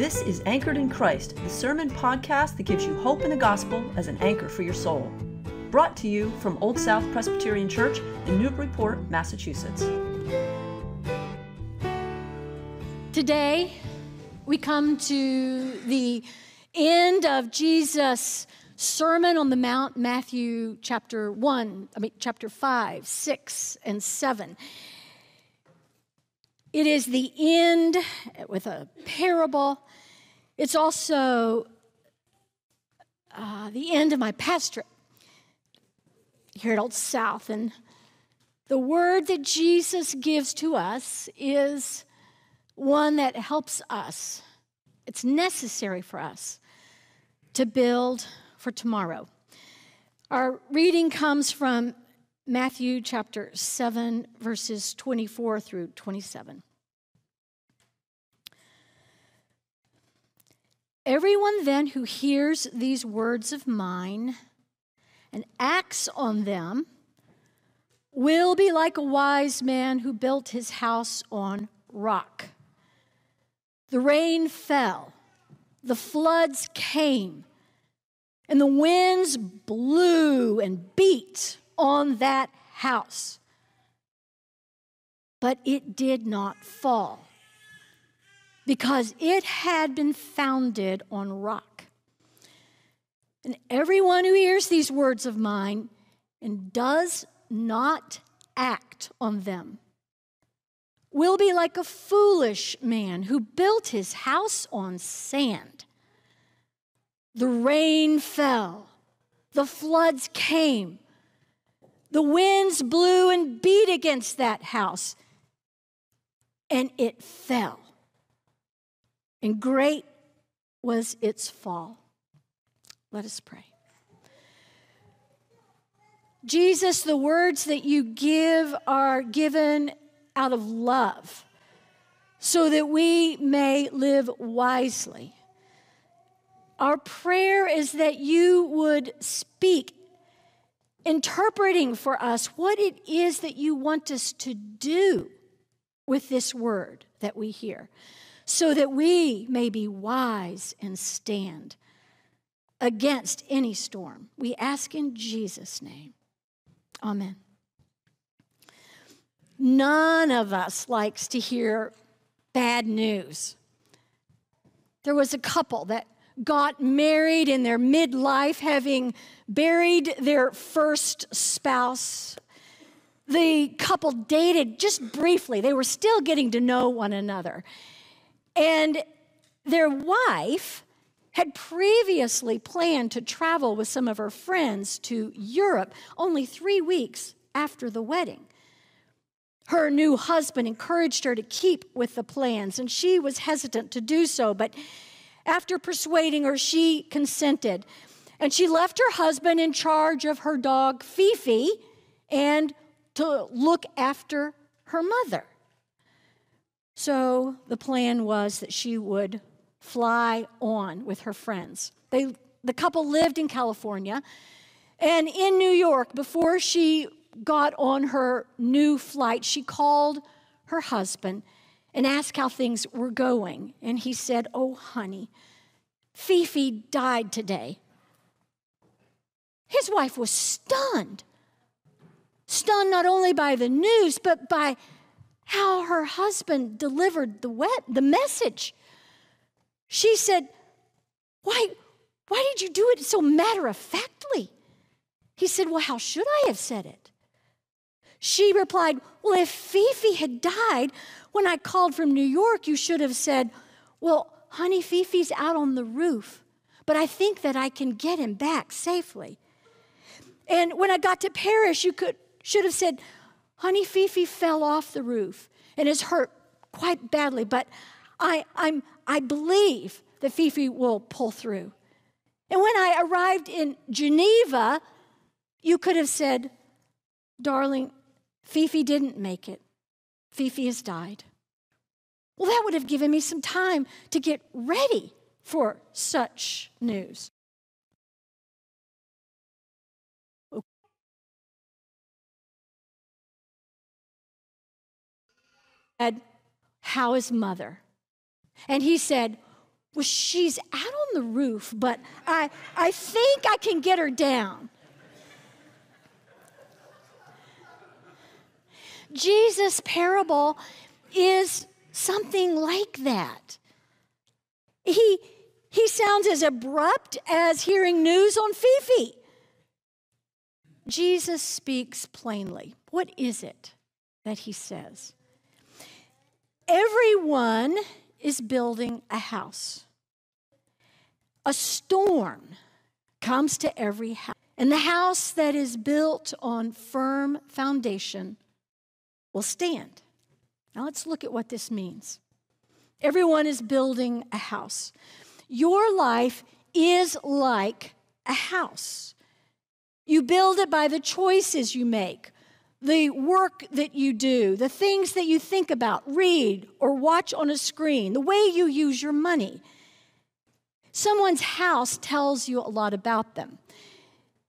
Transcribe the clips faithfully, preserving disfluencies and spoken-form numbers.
This is Anchored in Christ, the sermon podcast that gives you hope in the gospel as an anchor for your soul. Brought to you from Old South Presbyterian Church in Newburyport, Massachusetts. Today, we come to the end of Jesus' Sermon on the Mount, Matthew chapter one, I mean chapter five, six, and seven. It is the end with a parable. It's also uh, the end of my pastorate here at Old South. And the word that Jesus gives to us is one that helps us. It's necessary for us to build for tomorrow. Our reading comes from Matthew chapter seven, verses twenty-four through twenty-seven. Everyone then who hears these words of mine and acts on them will be like a wise man who built his house on rock. The rain fell, the floods came, and the winds blew and beat on that house, but it did not fall, because it had been founded on rock. And everyone who hears these words of mine and does not act on them will be like a foolish man who built his house on sand. The rain fell, the floods came, the winds blew and beat against that house, and it fell. And great was its fall. Let us pray. Jesus, the words that you give are given out of love, so that we may live wisely. Our prayer is that you would speak, interpreting for us what it is that you want us to do with this word that we hear, so that we may be wise and stand against any storm. We ask in Jesus' name. Amen. None of us likes to hear bad news. There was a couple that got married in their midlife, having buried their first spouse. The couple dated just briefly. They were still getting to know one another. And their wife had previously planned to travel with some of her friends to Europe only three weeks after the wedding. Her new husband encouraged her to keep with the plans, and she was hesitant to do so, but after persuading her, she consented, and she left her husband in charge of her dog, Fifi, and to look after her mother. So the plan was that she would fly on with her friends. They, the couple lived in California and in New York. Before she got on her new flight, she called her husband and asked how things were going. And he said, "Oh, honey, Fifi died today." His wife was stunned. Stunned not only by the news, but by how her husband delivered the wet, the message. She said, why, why did you do it so matter-of-factly? He said, "Well, how should I have said it?" She replied, "Well, if Fifi had died when I called from New York, you should have said, 'Well, honey, Fifi's out on the roof, but I think that I can get him back safely.' And when I got to Paris, you could should have said, 'Honey, Fifi fell off the roof and is hurt quite badly, but I, I'm, I believe that Fifi will pull through.' And when I arrived in Geneva, you could have said, 'Darling, Fifi didn't make it. Fifi has died.' Well, that would have given me some time to get ready for such news." Okay. He said, "How is mother?" And he said, Well, she's out on the roof, but I, I think I can get her down. Jesus' parable is something like that. He, he sounds as abrupt as hearing news on Fifi. Jesus speaks plainly. What is it that he says? Everyone is building a house. A storm comes to every house, and the house that is built on firm foundation will stand. Now let's look at what this means. Everyone is building a house. Your life is like a house. You build it by the choices you make, the work that you do, the things that you think about, read, or watch on a screen, the way you use your money. Someone's house tells you a lot about them.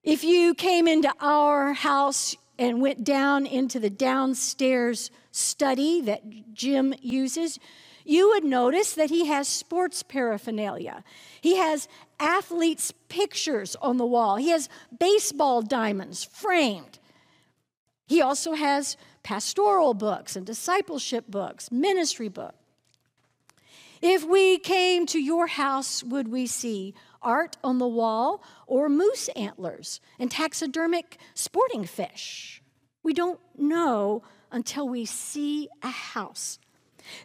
If you came into our house and went down into the downstairs study that Jim uses, you would notice that he has sports paraphernalia. He has athletes' pictures on the wall. He has baseball diamonds framed. He also has pastoral books and discipleship books, ministry books. If we came to your house, would we see art on the wall or moose antlers and taxidermic sporting fish? We don't know until we see a house.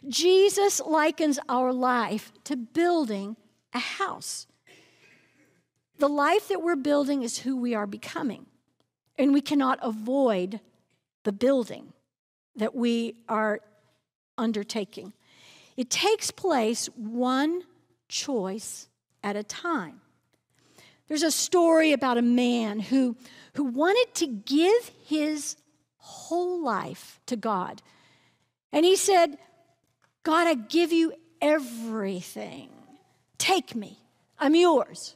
Jesus likens our life to building a house. The life that we're building is who we are becoming, and we cannot avoid the building that we are undertaking. It takes place one choice at a time. There's a story about a man who, who wanted to give his whole life to God. And he said, God, I give you everything. Take me. I'm yours.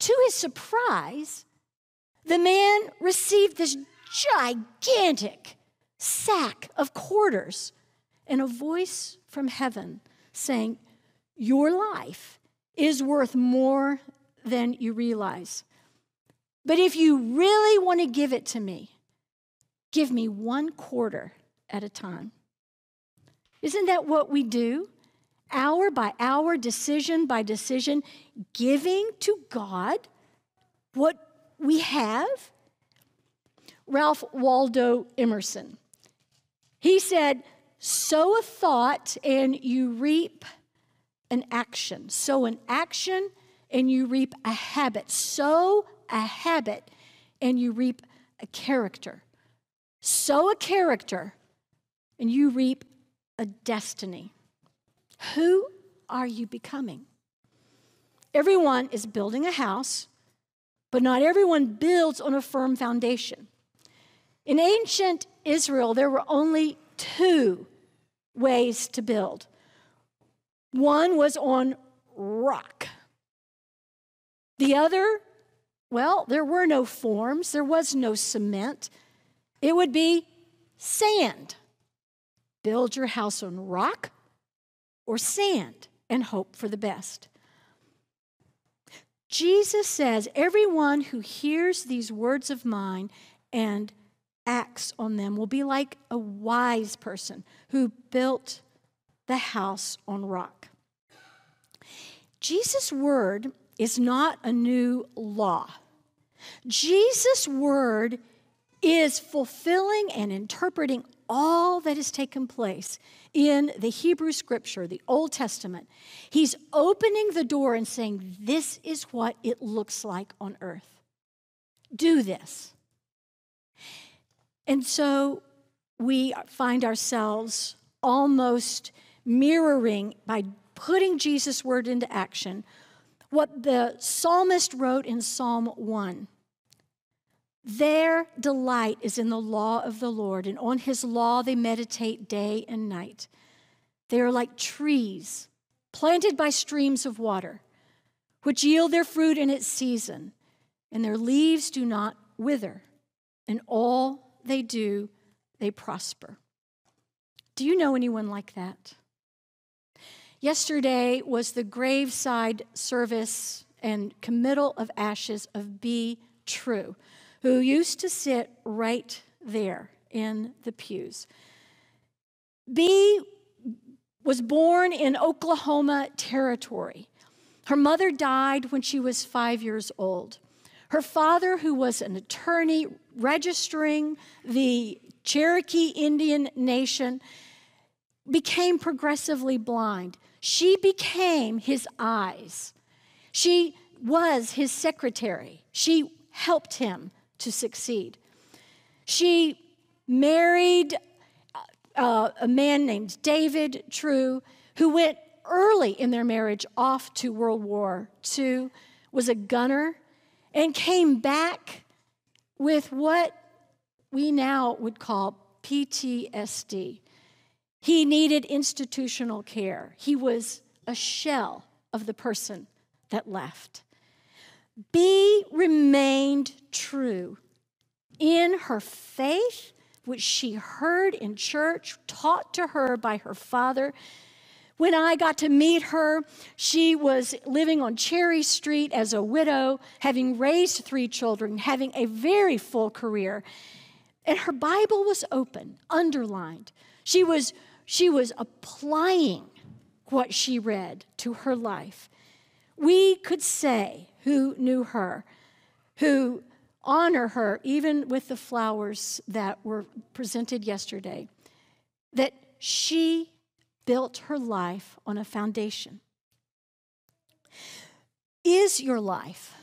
To his surprise, the man received this gigantic sack of quarters and a voice from heaven saying, your life is worth more than you realize. But if you really want to give it to me, give me one quarter at a time. Isn't that what we do? Hour by hour, decision by decision, giving to God what we have. Ralph Waldo Emerson, he said, sow a thought and you reap an action. Sow an action and you reap a habit. Sow a habit and you reap a character. Sow a character and you reap a destiny. Who are you becoming? Everyone is building a house, but not everyone builds on a firm foundation. In ancient Israel, there were only two ways to build. One was on rock. The other, well, there were no forms. There was no cement. It would be sand. Build your house on rock or sand and hope for the best. Jesus says, everyone who hears these words of mine and acts on them will be like a wise person who built the house on rock. Jesus' word is not a new law. Jesus' word is fulfilling and interpreting all that has taken place in the Hebrew Scripture, the Old Testament. He's opening the door and saying, this is what it looks like on earth. Do this. And so we find ourselves almost mirroring, by putting Jesus' word into action, what the psalmist wrote in Psalm one. Their delight is in the law of the Lord, and on his law they meditate day and night. They are like trees planted by streams of water, which yield their fruit in its season, and their leaves do not wither, and all they do, they prosper. Do you know anyone like that? Yesterday was the graveside service and committal of ashes of B. True, who used to sit right there in the pews. B was born in Oklahoma Territory. Her mother died when she was five years old. Her father, who was an attorney registering the Cherokee Indian Nation, became progressively blind. She became his eyes. She was his secretary. She helped him to succeed. She married uh, a man named David True, who went early in their marriage off to World War Two, was a gunner, and came back with what we now would call P T S D. He needed institutional care. He was a shell of the person that left. B remained true in her faith, which she heard in church, taught to her by her father. When I got to meet her, she was living on Cherry Street as a widow, having raised three children, having a very full career. And her Bible was open, underlined. She was, she was applying what she read to her life. We could say who knew her, who honor her, even with the flowers that were presented yesterday, that she built her life on a foundation. Is your life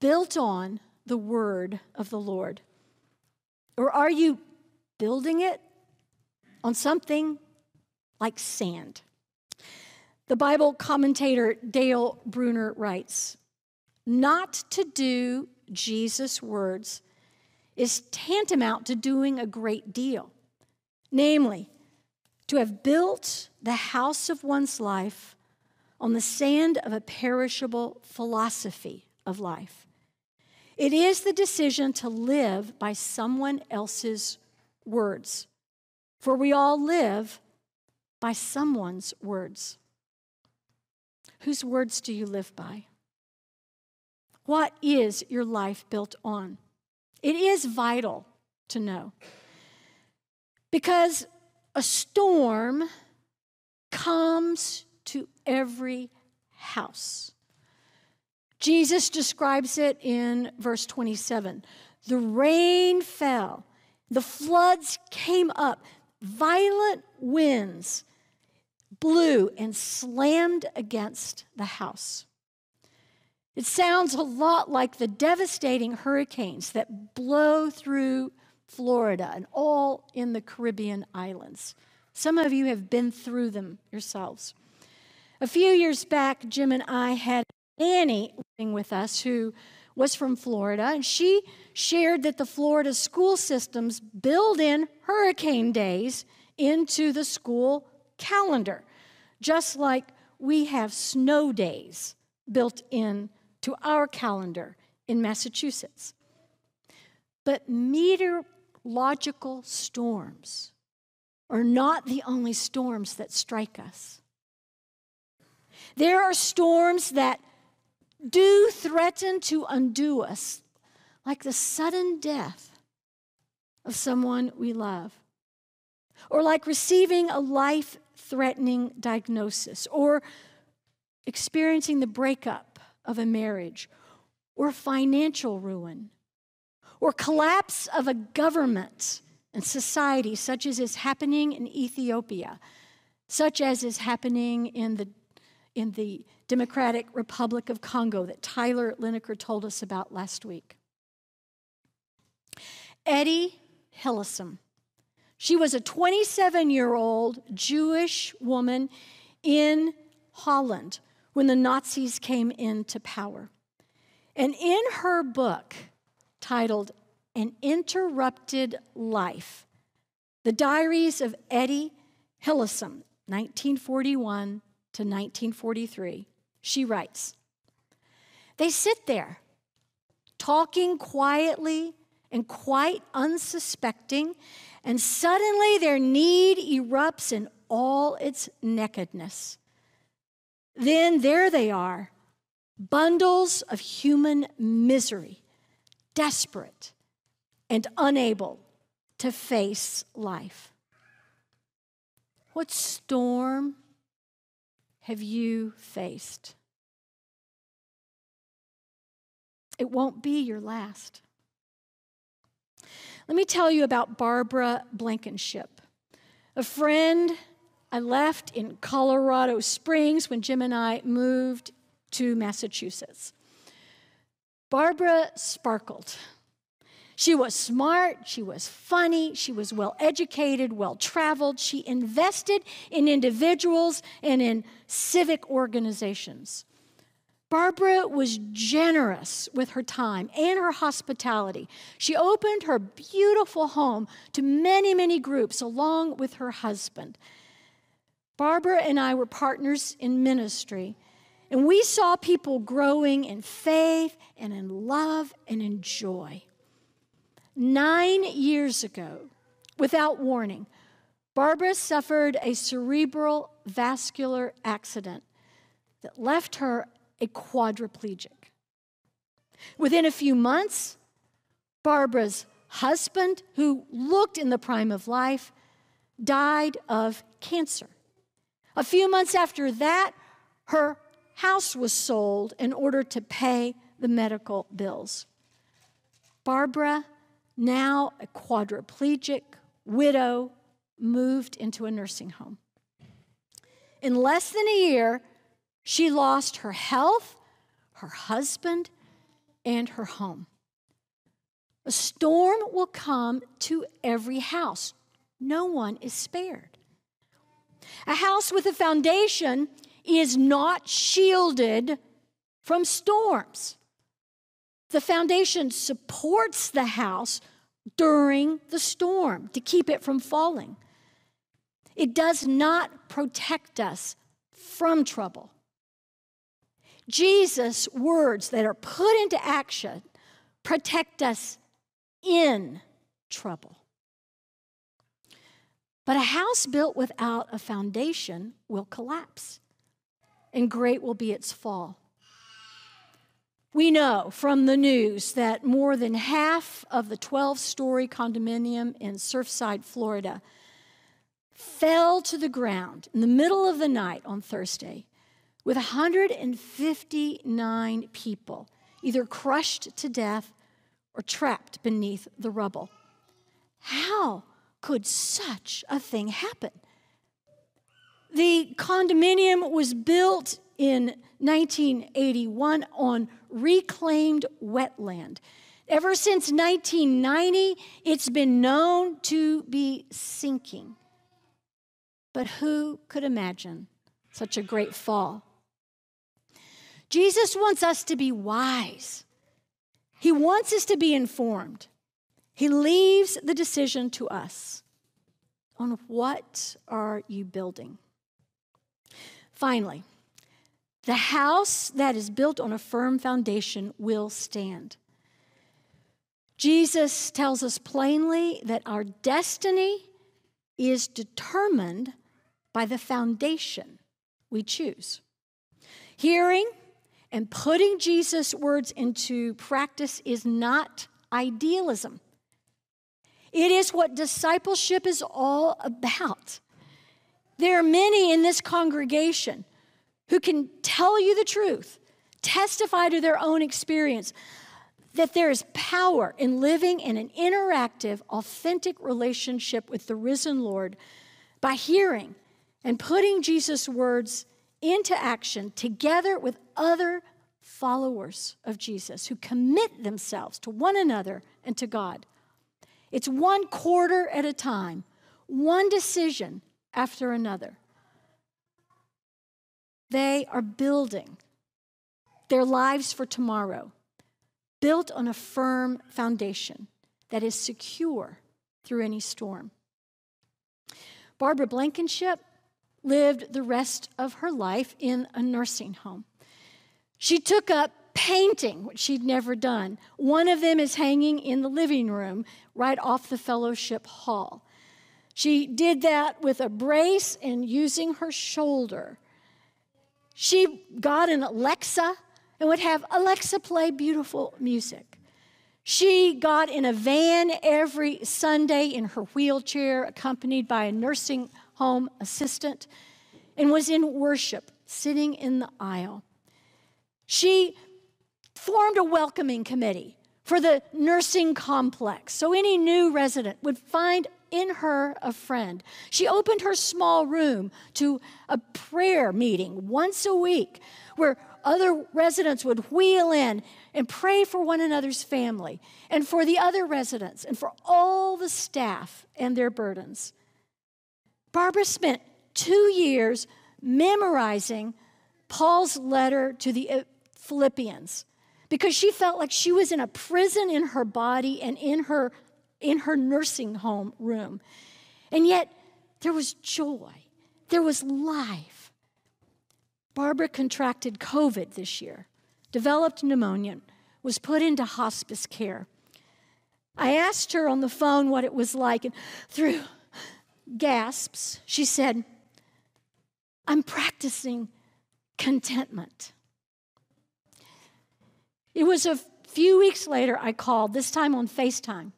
built on the word of the Lord? Or are you building it on something like sand? The Bible commentator Dale Bruner writes, "Not to do Jesus' words is tantamount to doing a great deal, namely, to have built the house of one's life on the sand of a perishable philosophy of life. It is the decision to live by someone else's words, for we all live by someone's words." Whose words do you live by? What is your life built on? It is vital to know, because a storm comes to every house. Jesus describes it in verse twenty-seven. The rain fell, the floods came up, violent winds blew and slammed against the house. It sounds a lot like the devastating hurricanes that blow through Florida, and all in the Caribbean islands. Some of you have been through them yourselves. A few years back, Jim and I had Annie living with us who was from Florida, and she shared that the Florida school systems build in hurricane days into the school calendar, just like we have snow days built in to our calendar in Massachusetts. But meteorological storms are not the only storms that strike us. There are storms that do threaten to undo us, like the sudden death of someone we love, or like receiving a life-threatening diagnosis, or experiencing the breakup of a marriage, or financial ruin, or collapse of a government and society, such as is happening in Ethiopia, such as is happening in the, in the Democratic Republic of Congo that Tyler Lineker told us about last week. Etty Hillesum. She was a twenty-seven-year-old Jewish woman in Holland when the Nazis came into power. And in her book, titled An Interrupted Life, The Diaries of Etty Hillesum, nineteen forty-one to nineteen forty-three, she writes, "They sit there, talking quietly and quite unsuspecting, and suddenly their need erupts in all its nakedness. Then there they are, bundles of human misery, desperate and unable to face life. What storm have you faced? It won't be your last. Let me tell you about Barbara Blankenship, a friend I left in Colorado Springs when Jim and I moved to Massachusetts. Barbara sparkled. She was smart, she was funny, she was well-educated, well-traveled. She invested in individuals and in civic organizations. Barbara was generous with her time and her hospitality. She opened her beautiful home to many, many groups along with her husband. Barbara and I were partners in ministry, and we saw people growing in faith and in love and in joy. Nine years ago, without warning, Barbara suffered a cerebral vascular accident that left her a quadriplegic. Within a few months, Barbara's husband, who looked in the prime of life, died of cancer. A few months after that, her house was sold in order to pay the medical bills. Barbara, now a quadriplegic widow, moved into a nursing home. In less than a year, she lost her health, her husband, and her home. A storm will come to every house. No one is spared. A house with a foundation is not shielded from storms. The foundation supports the house during the storm to keep it from falling. It does not protect us from trouble. Jesus' words that are put into action protect us in trouble. But a house built without a foundation will collapse, and great will be its fall. We know from the news that more than half of the twelve-story condominium in Surfside, Florida, fell to the ground in the middle of the night on Thursday, with one hundred fifty-nine people either crushed to death or trapped beneath the rubble. How could such a thing happen? The condominium was built in nineteen eighty-one on reclaimed wetland. Ever since nineteen ninety, it's been known to be sinking. But who could imagine such a great fall? Jesus wants us to be wise. He wants us to be informed. He leaves the decision to us. On what are you building? Finally, the house that is built on a firm foundation will stand. Jesus tells us plainly that our destiny is determined by the foundation we choose. Hearing and putting Jesus' words into practice is not idealism. It is what discipleship is all about. There are many in this congregation who can tell you the truth, testify to their own experience, that there is power in living in an interactive, authentic relationship with the risen Lord by hearing and putting Jesus' words into action together with other followers of Jesus who commit themselves to one another and to God. It's one quarter at a time, one decision after another. They are building their lives for tomorrow, built on a firm foundation that is secure through any storm. Barbara Blankenship lived the rest of her life in a nursing home. She took up painting, which she'd never done. One of them is hanging in the living room right off the fellowship hall. She did that with a brace and using her shoulder. She got an Alexa and would have Alexa play beautiful music. She got in a van every Sunday in her wheelchair, accompanied by a nursing home assistant, and was in worship, sitting in the aisle. She formed a welcoming committee for the nursing complex, so any new resident would find in her a friend. She opened her small room to a prayer meeting once a week where other residents would wheel in and pray for one another's family and for the other residents and for all the staff and their burdens. Barbara spent two years memorizing Paul's letter to the Philippians because she felt like she was in a prison in her body and in her, in her nursing home room. And yet there was joy. There was life. Barbara contracted COVID this year, developed pneumonia, was put into hospice care. I asked her on the phone what it was like, and through gasps, she said, "I'm practicing contentment." It was a few weeks later I called, this time on FaceTime.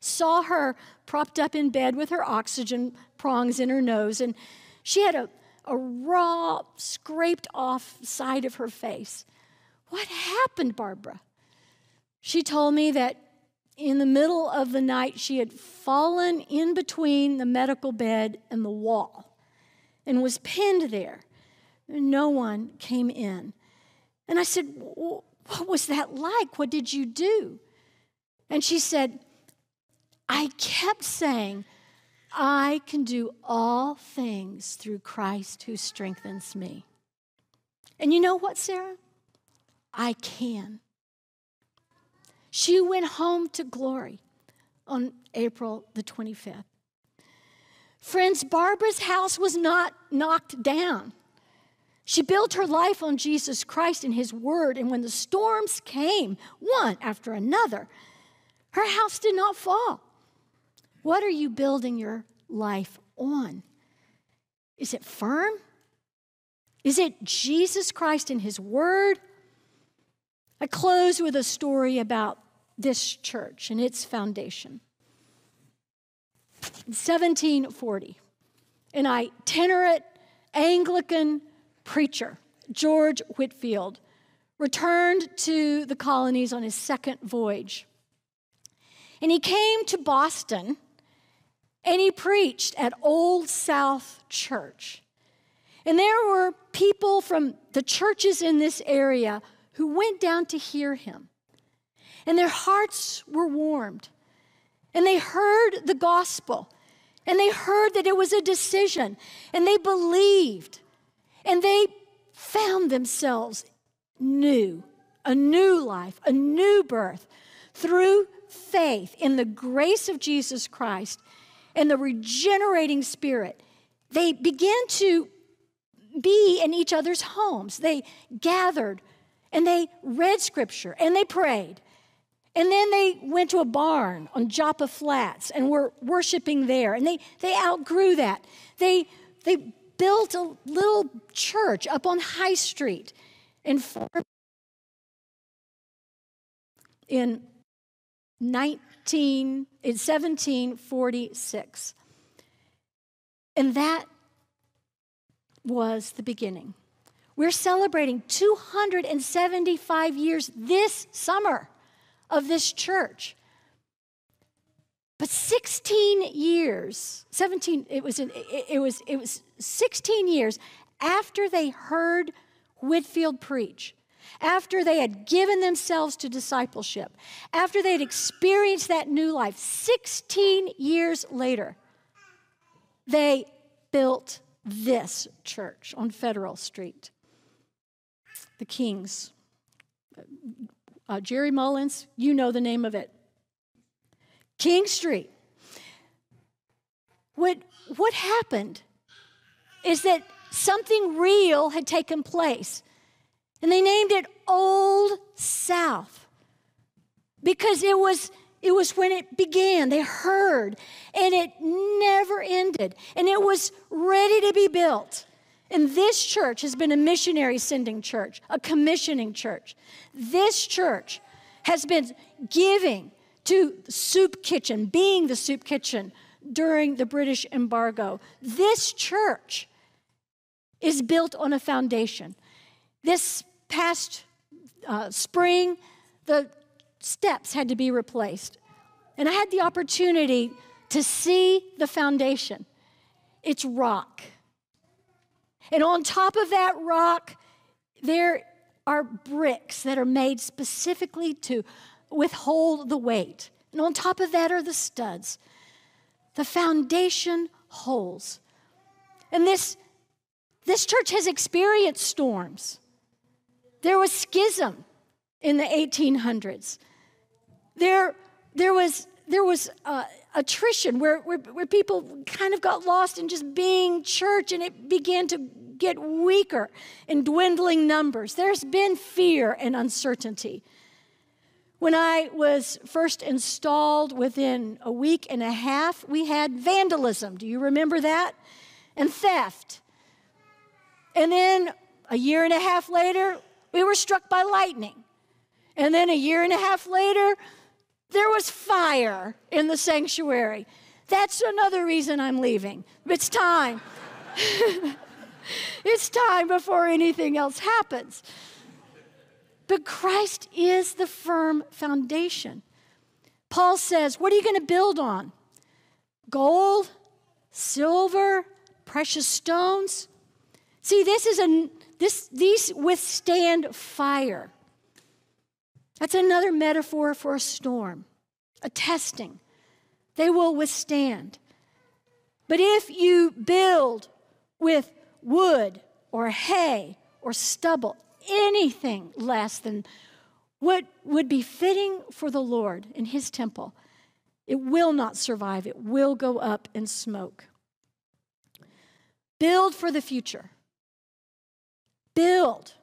Saw her propped up in bed with her oxygen prongs in her nose, and she had a, a raw, scraped-off side of her face. "What happened, Barbara?" She told me that in the middle of the night, she had fallen in between the medical bed and the wall and was pinned there. No one came in. And I said, "What was that like? What did you do?" And she said, "I kept saying, I can do all things through Christ who strengthens me." And you know what, Sarah? I can. She went home to glory on April the twenty-fifth. Friends, Barbara's house was not knocked down. She built her life on Jesus Christ and his word, and when the storms came, one after another, her house did not fall. What are you building your life on? Is it firm? Is it Jesus Christ and his word? I close with a story about this church and its foundation. In seventeen forty, an itinerant Anglican preacher, George Whitefield, returned to the colonies on his second voyage. And he came to Boston, and he preached at Old South Church. And there were people from the churches in this area who went down to hear him. And their hearts were warmed. And they heard the gospel. And they heard that it was a decision. And they believed. And they found themselves new, a new life, a new birth through faith in the grace of Jesus Christ and the regenerating spirit. They began to be in each other's homes. They gathered and they read scripture, and they prayed. And then they went to a barn on Joppa Flats and were worshiping there. And they, they outgrew that. They, they built a little church up on High Street and formed in seventeen forty-six. And that was the beginning. We're celebrating two hundred seventy-five years this summer of this church. But sixteen years, seventeen, it was, in, it, it was, it was sixteen years after they heard Whitefield preach, after they had given themselves to discipleship, after they had experienced that new life, sixteen years later, they built this church on Federal Street. The Kings, uh, Jerry Mullins, you know the name of it. King Street. What, what happened is that something real had taken place, and they named it Old South because it was, it was when it began. They heard, and it never ended, and it was ready to be built. And this church has been a missionary sending church, a commissioning church. This church has been giving to soup kitchen, being the soup kitchen during the British embargo. This church is built on a foundation. This past uh, spring, the steps had to be replaced. And I had the opportunity to see the foundation. It's rock. And on top of that rock, there are bricks that are made specifically to withhold the weight. And on top of that are the studs. The foundation holds. And this, this church has experienced storms. There was schism in the eighteen hundreds. There, there was, there was uh, attrition where, where, where people kind of got lost in just being church, and it began to get weaker in dwindling numbers. There's been fear and uncertainty. When I was first installed, within a week and a half, we had vandalism. Do you remember that? And theft. And then a year and a half later, we were struck by lightning. And then a year and a half later, there was fire in the sanctuary. That's another reason I'm leaving. It's time. It's time before anything else happens. But Christ is the firm foundation. Paul says, what are you going to build on? Gold, silver, precious stones. See, this is a, this, these withstand fire. That's another metaphor for a storm, a testing. They will withstand. But if you build with wood or hay or stubble, anything less than what would be fitting for the Lord in his temple, it will not survive. It will go up in smoke. Build for the future. Build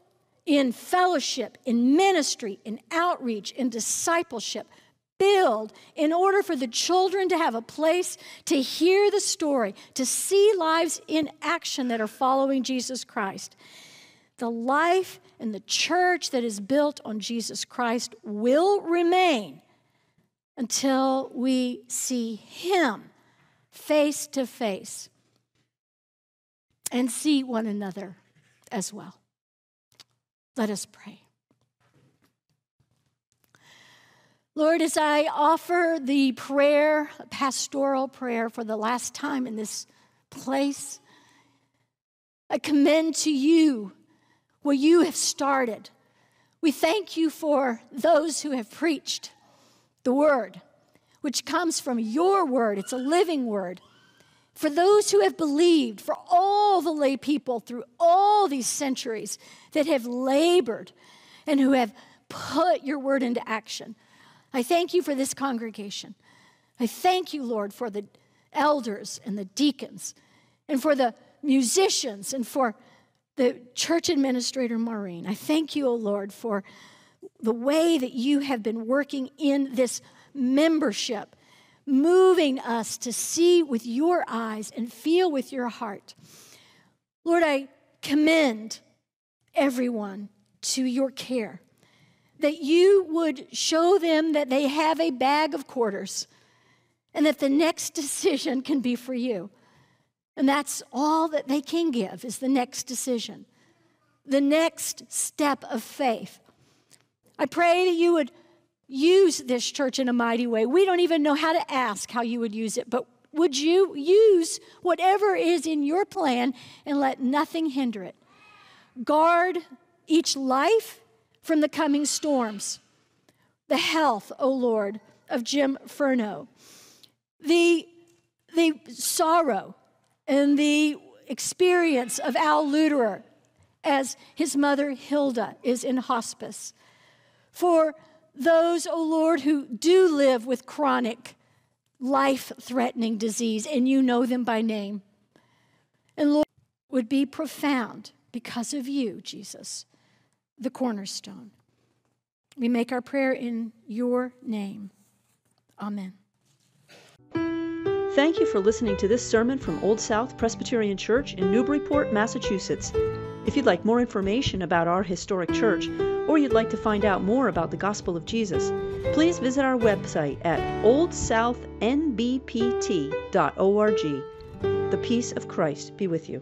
in fellowship, in ministry, in outreach, in discipleship. Build in order for the children to have a place to hear the story, to see lives in action that are following Jesus Christ. The life and the church that is built on Jesus Christ will remain until we see him face to face and see one another as well. Let us pray. Lord, as I offer the prayer, a pastoral prayer for the last time in this place, I commend to you what you have started. We thank you for those who have preached the word, which comes from your word. It's a living word. For those who have believed, for all the lay people through all these centuries that have labored and who have put your word into action. I thank you for this congregation. I thank you, Lord, for the elders and the deacons and for the musicians and for the church administrator, Maureen. I thank you, O Lord, for the way that you have been working in this membership, moving us to see with your eyes and feel with your heart. Lord, I commend everyone to your care, that you would show them that they have a bag of quarters and that the next decision can be for you. And that's all that they can give, is the next decision, the next step of faith. I pray that you would use this church in a mighty way. We don't even know how to ask how you would use it, but would you use whatever is in your plan and let nothing hinder it? Guard each life from the coming storms. The health, O Lord, of Jim Furneaux. The, the sorrow and the experience of Al Luderer as his mother Hilda is in hospice. For those, O Lord, who do live with chronic, life-threatening disease, and you know them by name. And Lord, would be profound because of you, Jesus, the cornerstone. We make our prayer in your name. Amen. Thank you for listening to this sermon from Old South Presbyterian Church in Newburyport, Massachusetts. If you'd like more information about our historic church, or you'd like to find out more about the gospel of Jesus, please visit our website at old south n b p t dot org. The peace of Christ be with you.